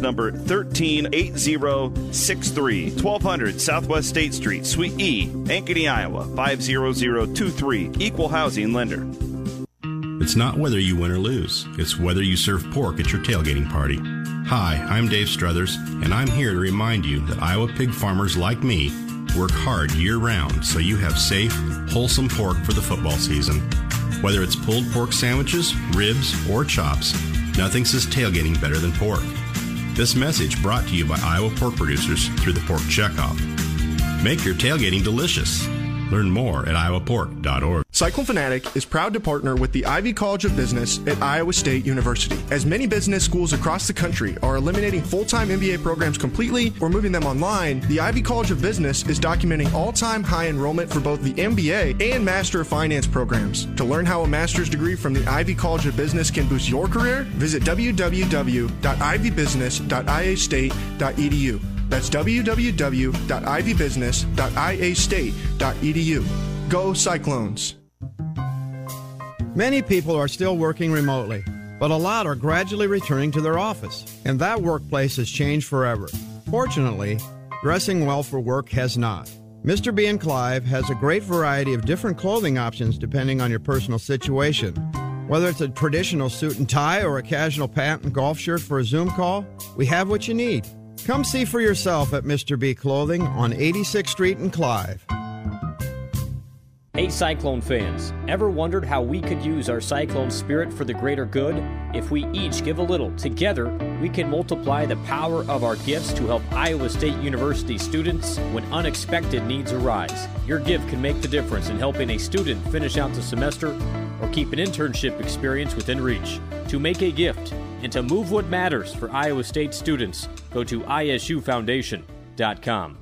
number 138063, 1200 Southwest State Street, Suite E, Ankeny, Iowa, 50023, equal housing lender. It's not whether you win or lose. It's whether you serve pork at your tailgating party. Hi, I'm Dave Struthers, and I'm here to remind you that Iowa pig farmers like me work hard year-round so you have safe, wholesome pork for the football season. Whether it's pulled pork sandwiches, ribs, or chops, nothing says tailgating better than pork. This message brought to you by Iowa pork producers through the Pork Checkoff. Make your tailgating delicious. Learn more at iowapork.org. Cyclone Fanatic is proud to partner with the Ivy College of Business at Iowa State University. As many business schools across the country are eliminating full-time MBA programs completely or moving them online, the Ivy College of Business is documenting all-time high enrollment for both the MBA and Master of Finance programs. To learn how a master's degree from the Ivy College of Business can boost your career, visit www.ivybusiness.iastate.edu. That's www.ivybusiness.iastate.edu. Go Cyclones! Many people are still working remotely, but a lot are gradually returning to their office, and that workplace has changed forever. Fortunately, dressing well for work has not. Mr. B and Clive has a great variety of different clothing options depending on your personal situation. Whether it's a traditional suit and tie or a casual pant and golf shirt for a Zoom call, we have what you need. Come see for yourself at Mr. B Clothing on 86th Street in Clive. Hey Cyclone fans, ever wondered how we could use our Cyclone spirit for the greater good? If we each give a little, together we can multiply the power of our gifts to help Iowa State University students when unexpected needs arise. Your gift can make the difference in helping a student finish out the semester or keep an internship experience within reach. To make a gift, and to move what matters for Iowa State students, go to isufoundation.com.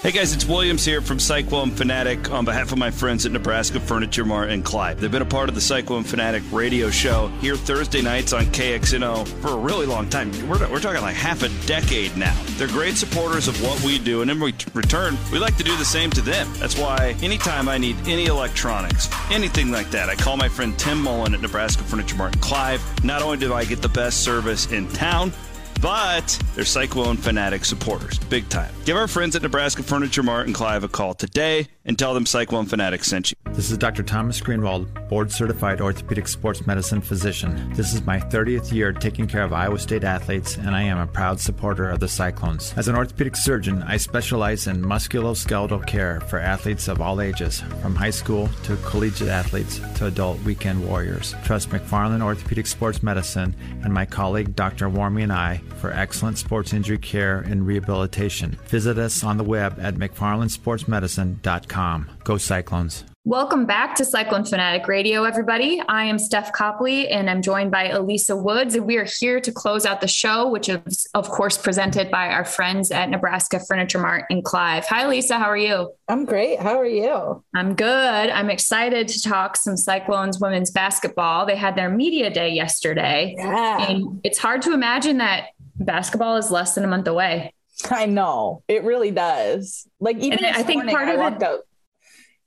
Hey guys, it's Williams here from Cyclone Fanatic on behalf of my friends at Nebraska Furniture, Martin Clive. They've been a part of the Cyclone Fanatic radio show here Thursday nights on KXNO for a really long time. We're talking like half a decade now. They're great supporters of what we do, and in return, we like to do the same to them. That's why anytime I need any electronics, anything like that, I call my friend Tim Mullen at Nebraska Furniture, Martin Clive. Not only do I get the best service in town, but they're Cyclone Fanatic supporters, big time. Give our friends at Nebraska Furniture, Mart, and Clive a call today and tell them Cyclone Fanatic sent you. This is Dr. Thomas Greenwald, board-certified orthopedic sports medicine physician. This is my 30th year taking care of Iowa State athletes, and I am a proud supporter of the Cyclones. As an orthopedic surgeon, I specialize in musculoskeletal care for athletes of all ages, from high school to collegiate athletes to adult weekend warriors. Trust McFarland Orthopedic Sports Medicine and my colleague, Dr. Warmy, and I for excellent sports injury care and rehabilitation. Visit us on the web at McFarlandSportsMedicine.com. Go Cyclones. Welcome back to Cyclone Fanatic Radio, everybody. I am Steph Copley, and I'm joined by Elisa Woods, and we are here to close out the show, which is, of course, presented by our friends at Nebraska Furniture Mart in Clive. Hi, Lisa. How are you? I'm great. How are you? I'm good. I'm excited to talk some Cyclones women's basketball. They had their media day yesterday. Yeah. And it's hard to imagine that basketball is less than a month away. I know. It really does. Like, even I think part of it.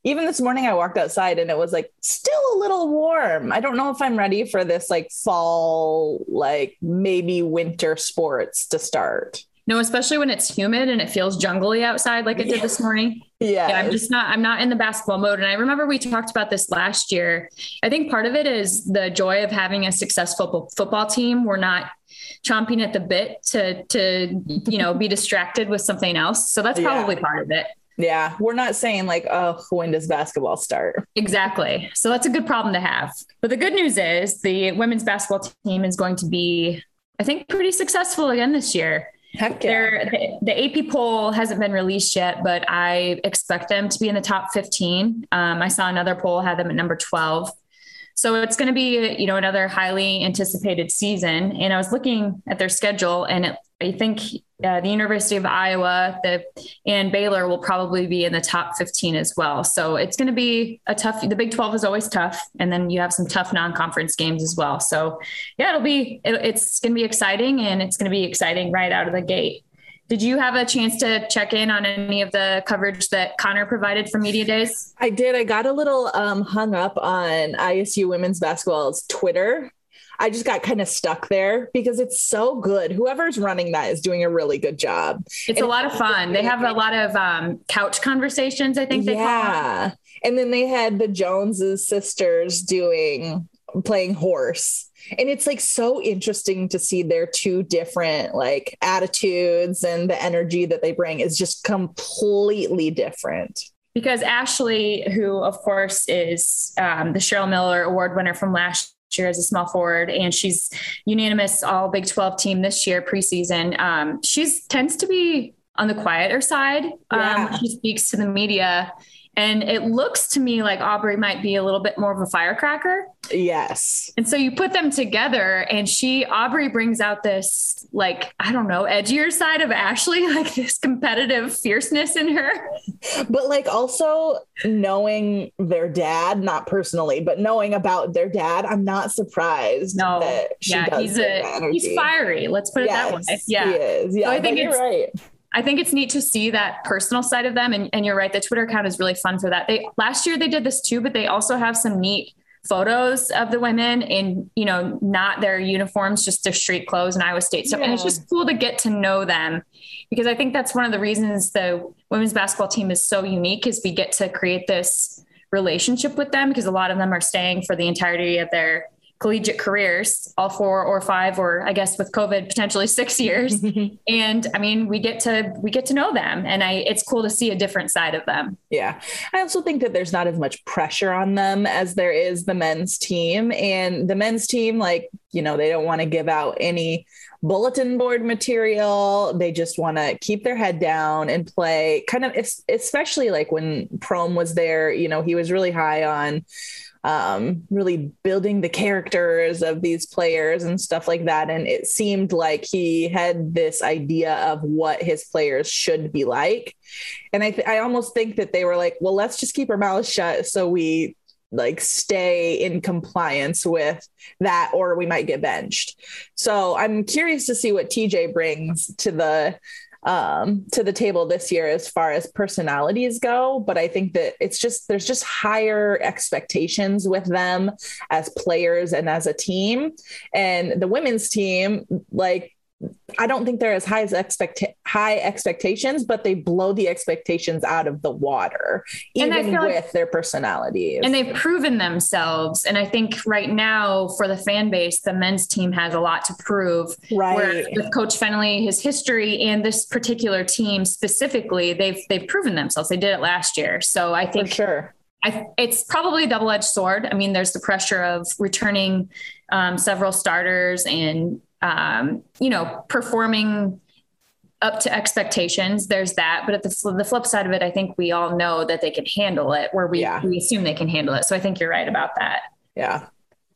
Even this morning I walked outside and it was like still a little warm. I don't know if I'm ready for this like fall, like maybe winter sports to start. No, especially when it's humid and it feels jungly outside like it did this morning. Yeah, I'm not in the basketball mode. And I remember we talked about this last year. I think part of it is the joy of having a successful football team. We're not chomping at the bit to you know, be distracted with something else. So that's probably part of it. Yeah. We're not saying like, oh, when does basketball start? Exactly. So that's a good problem to have. But the good news is the women's basketball team is going to be, I think, pretty successful again this year. Heck yeah. The AP poll hasn't been released yet, but I expect them to be in the top 15. I saw another poll had them at number 12. So it's going to be, you know, another highly anticipated season. And I was looking at their schedule, and I think the University of Iowa and Baylor will probably be in the top 15 as well. So it's going to be the Big 12 is always tough. And then you have some tough non-conference games as well. So yeah, it's going to be exciting, and it's going to be exciting right out of the gate. Did you have a chance to check in on any of the coverage that Connor provided for media days? I did. I got a little hung up on ISU women's basketball's Twitter. I just got kind of stuck there because it's so good. Whoever's running that is doing a really good job. It's a lot of fun. They have a lot of couch conversations, I think they call them. And then they had the Joneses sisters playing horse. And it's like so interesting to see their two different like attitudes, and the energy that they bring is just completely different. Because Ashley, who of course is the Cheryl Miller Award winner from last year as a small forward, and she's unanimous all Big 12 team this year preseason. She's tends to be on the quieter side. She speaks to the media, and it looks to me like Aubrey might be a little bit more of a firecracker. Yes. And so you put them together, and Aubrey brings out this, like, I don't know, edgier side of Ashley, like this competitive fierceness in her. But like also knowing their dad, not personally, but knowing about their dad, I'm not surprised that she does. He's fiery. Let's put it that way. Yeah. He is. Yeah, so I think you're right. I think it's neat to see that personal side of them. And you're right. The Twitter account is really fun for that. Last year they did this too, but they also have some neat photos of the women in, you know, not their uniforms, just their street clothes and Iowa State stuff. Yeah. And it's just cool to get to know them, because I think that's one of the reasons the women's basketball team is so unique, is we get to create this relationship with them, because a lot of them are staying for the entirety of their collegiate careers, all 4 or 5, or I guess with COVID, potentially 6 years. And I mean, we get to know them, and it's cool to see a different side of them. Yeah. I also think that there's not as much pressure on them as there is the men's team, and the men's team, like, you know, they don't want to give out any bulletin board material. They just want to keep their head down and play, kind of, especially like when Prohm was there, you know, he was really high on, really building the characters of these players and stuff like that. And it seemed like he had this idea of what his players should be like. And I almost think that they were like, well, let's just keep our mouths shut, so we like stay in compliance with that, or we might get benched. So I'm curious to see what TJ brings to the table this year as far as personalities go. But I think that it's just, there's just higher expectations with them as players and as a team. And the women's team, like, I don't think they're as high as high expectations, but they blow the expectations out of the water, even with their personalities. And they've proven themselves. And I think right now for the fan base, the men's team has a lot to prove. Right. Where with Coach Fennelly, his history, and this particular team specifically, they've proven themselves. They did it last year. So I think it's probably a double-edged sword. I mean, there's the pressure of returning several starters and, you know, performing up to expectations. There's that, but at the flip side of it, I think we all know that they can handle it, where we assume they can handle it. So I think you're right about that. Yeah.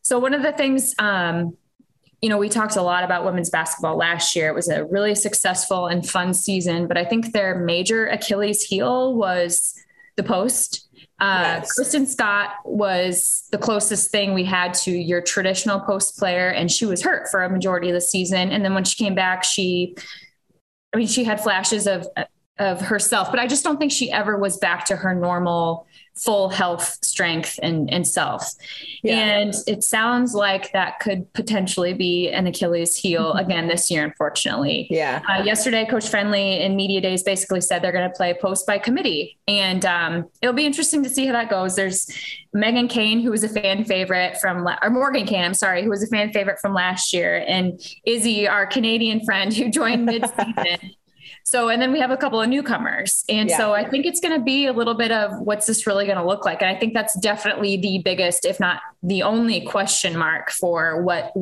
So one of the things, you know, we talked a lot about women's basketball last year. It was a really successful and fun season, but I think their major Achilles heel was the post. Kristen Scott was the closest thing we had to your traditional post player, and she was hurt for a majority of the season. And then when she came back, she had flashes of herself, but I just don't think she ever was back to her normal full health, strength, and self. Yeah. And it sounds like that could potentially be an Achilles heel again this year, unfortunately. Yeah. Yesterday, Coach Fennelly in media days basically said they're going to play post by committee, and it'll be interesting to see how that goes. There's Megan Kane, who was a fan favorite or Morgan Kane, I'm sorry, who was a fan favorite from last year, and Izzy, our Canadian friend who joined mid-season. So, and then we have a couple of newcomers. And so I think it's going to be a little bit of what's this really going to look like. And I think that's definitely the biggest, if not the only question mark for what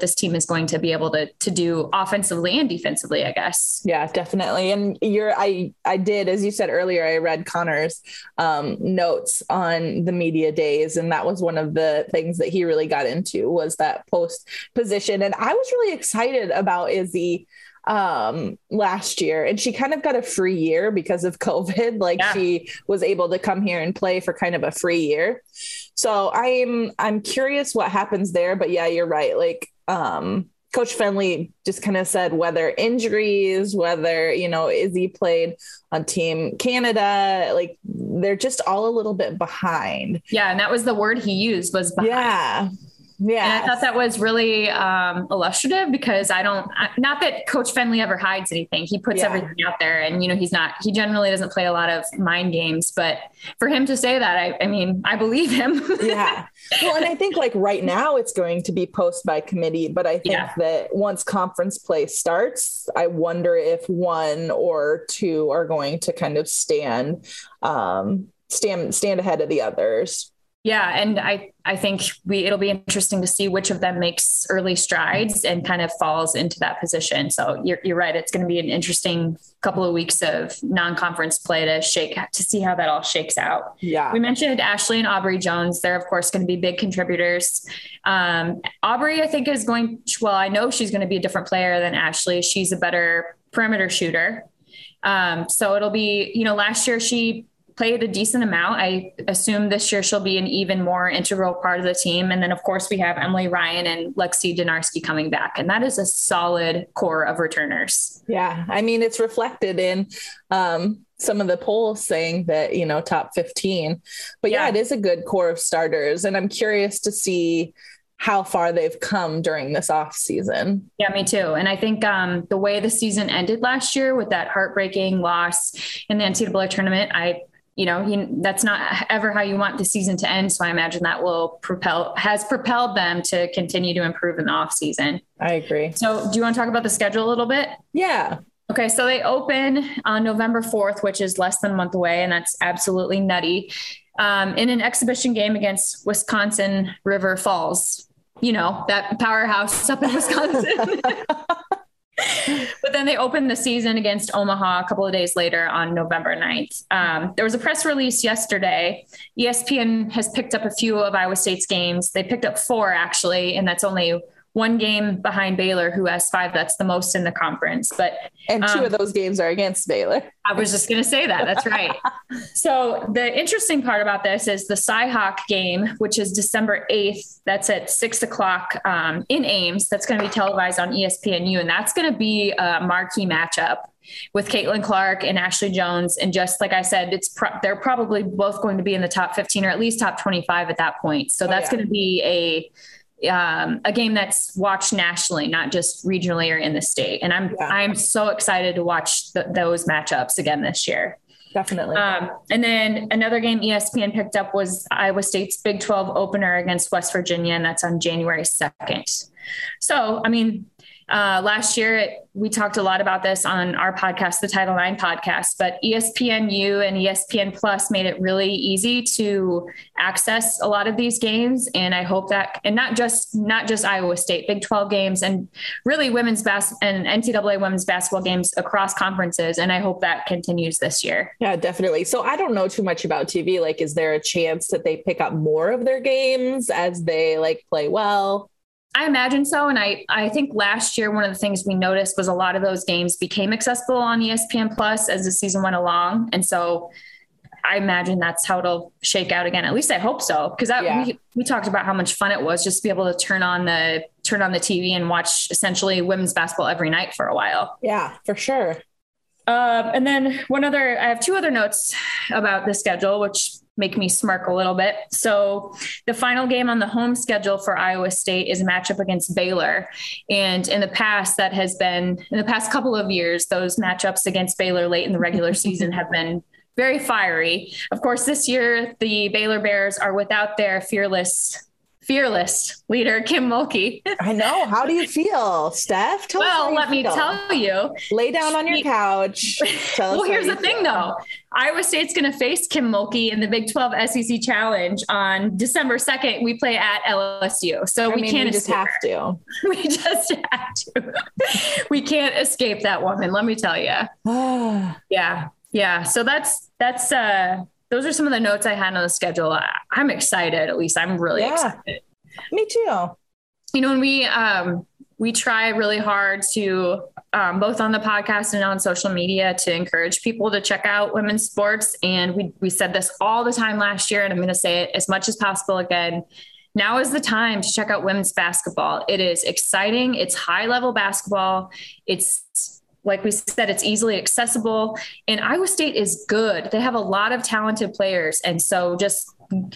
this team is going to be able to do offensively and defensively, I guess. Yeah, definitely. And I did, as you said earlier, I read Connor's notes on the media days. And that was one of the things that he really got into, was that post position. And I was really excited about Izzy last year, and she kind of got a free year because of COVID. She was able to come here and play for kind of a free year. So I'm curious what happens there, but yeah, you're right. Like, Coach Fennelly just kind of said whether injuries, whether, you know, Izzy played on Team Canada, like they're just all a little bit behind. Yeah. And that was the word he used, was behind. Yeah. Yeah. And I thought that was really illustrative because not that Coach Fenley ever hides anything. He puts everything out there and, he generally doesn't play a lot of mind games, but for him to say that, I mean, I believe him. Yeah. Well, and I think like right now it's going to be post by committee, but I think that once conference play starts, I wonder if one or two are going to kind of stand ahead of the others. Yeah. And I think it'll be interesting to see which of them makes early strides and kind of falls into that position. So you're right. It's going to be an interesting couple of weeks of non-conference play to see how that all shakes out. Yeah. We mentioned Ashley and Aubrey Jones. They're of course going to be big contributors. Aubrey, I think I know she's going to be a different player than Ashley. She's a better perimeter shooter. So it'll be, last year she played a decent amount. I assume this year she'll be an even more integral part of the team. And then of course we have Emily Ryan and Lexi Donarski coming back. And that is a solid core of returners. Yeah. I mean, it's reflected in some of the polls saying that, top 15, but it is a good core of starters. And I'm curious to see how far they've come during this off season. Yeah, me too. And I think the way the season ended last year with that heartbreaking loss in the NCAA tournament, that's not ever how you want the season to end. So I imagine that has propelled them to continue to improve in the off season. I agree. So do you want to talk about the schedule a little bit? Yeah. Okay. So they open on November 4th, which is less than a month away. And that's absolutely nutty. In an exhibition game against Wisconsin River Falls, that powerhouse up in Wisconsin. But then they opened the season against Omaha a couple of days later on November 9th. There was a press release yesterday. ESPN has picked up a few of Iowa State's games. They picked up 4 actually, and that's only one game behind Baylor, who has 5. That's the most in the conference. And 2 of those games are against Baylor. I was just going to say that. That's right. So the interesting part about this is the Cy-Hawk game, which is December 8th. That's at 6:00 in Ames. That's going to be televised on ESPNU. And that's going to be a marquee matchup with Caitlin Clark and Ashley Jones. And just like I said, they're probably both going to be in the top 15 or at least top 25 at that point. So that's going to be a game that's watched nationally, not just regionally or in the state. And I'm so excited to watch those matchups again this year. Definitely. And then another game ESPN picked up was Iowa State's Big 12 opener against West Virginia. And that's on January 2nd. So, last year, we talked a lot about this on our podcast, the Title IX podcast, but ESPNU and ESPN Plus made it really easy to access a lot of these games. And I hope that, and not just Iowa State, Big 12 games and really women's basketball and NCAA women's basketball games across conferences. And I hope that continues this year. Yeah, definitely. So I don't know too much about TV. Like, is there a chance that they pick up more of their games as they play well? I imagine so. And I think last year, one of the things we noticed was a lot of those games became accessible on ESPN Plus as the season went along. And so I imagine that's how it'll shake out again. At least I hope so. Because we talked about how much fun it was just to be able to turn on the TV and watch essentially women's basketball every night for a while. Yeah, for sure. And then I have 2 other notes about the schedule, which make me smirk a little bit. So the final game on the home schedule for Iowa State is a matchup against Baylor. And in the past, that has been in the past couple of years, those matchups against Baylor late in the regular season have been very fiery. Of course, this year, the Baylor Bears are without their fearless leader, Kim Mulkey. I know. How do you feel, Steph? Tell you. Lay down on your couch. Well, here's the thing, though. Iowa State's going to face Kim Mulkey in the Big 12 SEC Challenge on December 2nd. We play at LSU. We just have to. We can't escape that woman, let me tell you. Yeah. Yeah. So that's those are some of the notes I had on the schedule. I'm excited. At least I'm really excited. Me too. And we try really hard to both on the podcast and on social media to encourage people to check out women's sports. And we said this all the time last year, and I'm going to say it as much as possible again. Now is the time to check out women's basketball. It is exciting. It's high level basketball. Like we said, it's easily accessible, and Iowa State is good. They have a lot of talented players. And so just,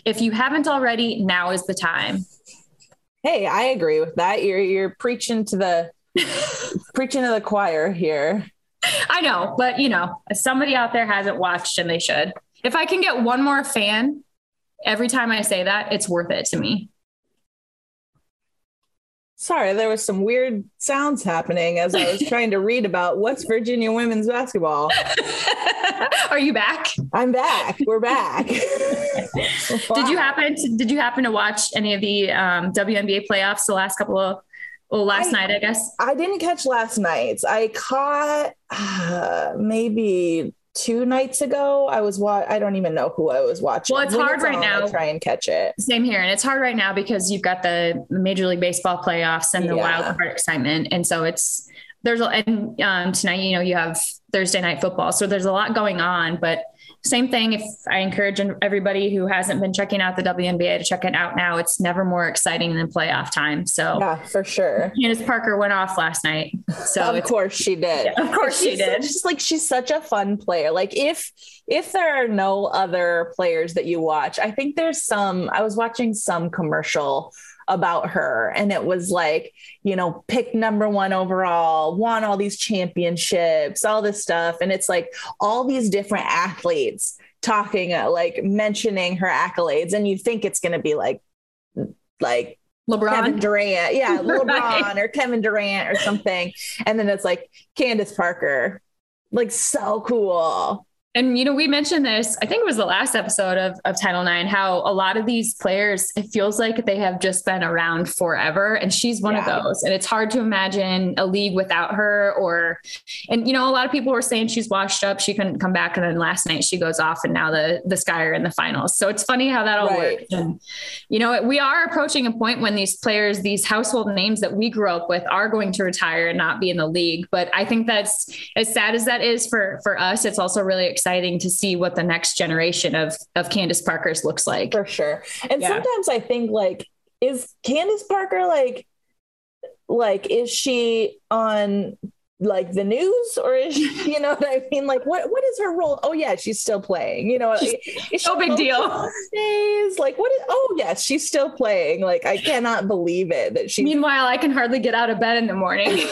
if you haven't already, now is the time. Hey, I agree with that. You're preaching to the preaching to the choir here. I know, but you know, somebody out there hasn't watched and they should. If I can get one more fan every time I say that, it's worth it to me. Sorry, there was some weird sounds happening as I was trying to read about what's Virginia women's basketball. Are you back? I'm back. We're back. Wow. Did you happen to watch any of the WNBA playoffs the last couple of night, I guess? I didn't catch last night's. I caught maybe two nights ago. I don't even know who I was watching. Well, it's hard right now. I try and catch it. Same here. And it's hard right now because you've got the Major League Baseball playoffs and the wild card excitement. And so tonight, you have Thursday night football. So there's a lot going on, but same thing. If I encourage everybody who hasn't been checking out the WNBA to check it out now, it's never more exciting than playoff time. So yeah, for sure. Candace Parker went off last night. So of course she did. Yeah, of course she did. Just like, she's such a fun player. Like if there are no other players that you watch, I think I was watching some commercial about her and it was like, pick number one overall, won all these championships, all this stuff. And it's like all these different athletes talking, mentioning her accolades. And you think it's going to be like LeBron, Kevin Durant. Yeah. LeBron or Kevin Durant or something. And then it's like Candace Parker, so cool. And, we mentioned this, I think it was the last episode of Title IX, how a lot of these players, it feels like they have just been around forever. And she's one of those. And it's hard to imagine a league without her a lot of people were saying she's washed up. She couldn't come back. And then last night she goes off and now the Sky are in the finals. So it's funny how that all works. And, we are approaching a point when these players, these household names that we grew up with are going to retire and not be in the league. But I think that's as sad as that is for us. It's also really exciting to see what the next generation of Candace Parkers looks like. For sure. And sometimes I think is Candace Parker, is she on the news or is she, what I mean? What is her role? Oh yeah. She's still playing, it's no big deal. She's still playing. I cannot believe it that she, meanwhile, I can hardly get out of bed in the morning.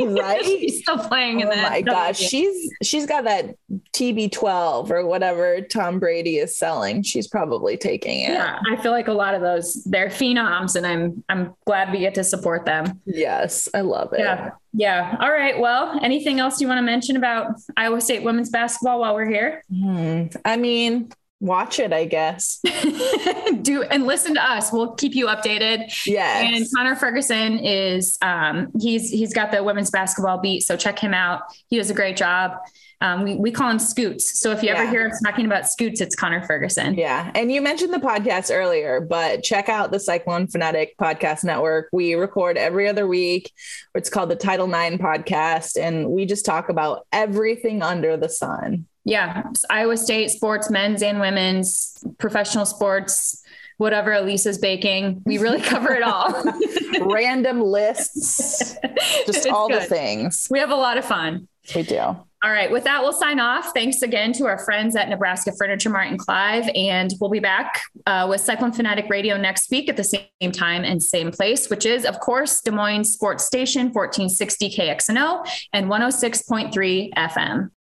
Right. She's still playing. Oh my gosh. She's got that TB12 or whatever Tom Brady is selling. She's probably taking it. Yeah. I feel like a lot of those, they're phenoms and I'm glad we get to support them. Yes. I love it. Yeah. Yeah. All right. Well, anything else you want to mention about Iowa State women's basketball while we're here? I mean, watch it, I guess. Do and listen to us. We'll keep you updated. Yes. And Connor Ferguson is, he's got the women's basketball beat. So check him out. He does a great job. We call him Scoots. So if you ever hear us talking about Scoots, it's Connor Ferguson. Yeah. And you mentioned the podcast earlier, but check out the Cyclone Fanatic Podcast Network. We record every other week. It's called the Title IX Podcast. And we just talk about everything under the sun. Yeah. It's Iowa State sports, men's and women's, professional sports, whatever Elisa's baking. We really cover it all. Random lists, just all the things. We have a lot of fun. We do. All right. With that, we'll sign off. Thanks again to our friends at Nebraska Furniture, Martin Clive, and we'll be back with Cyclone Fanatic Radio next week at the same time and same place, which is, of course, Des Moines Sports Station, 1460 KXNO and 106.3 FM.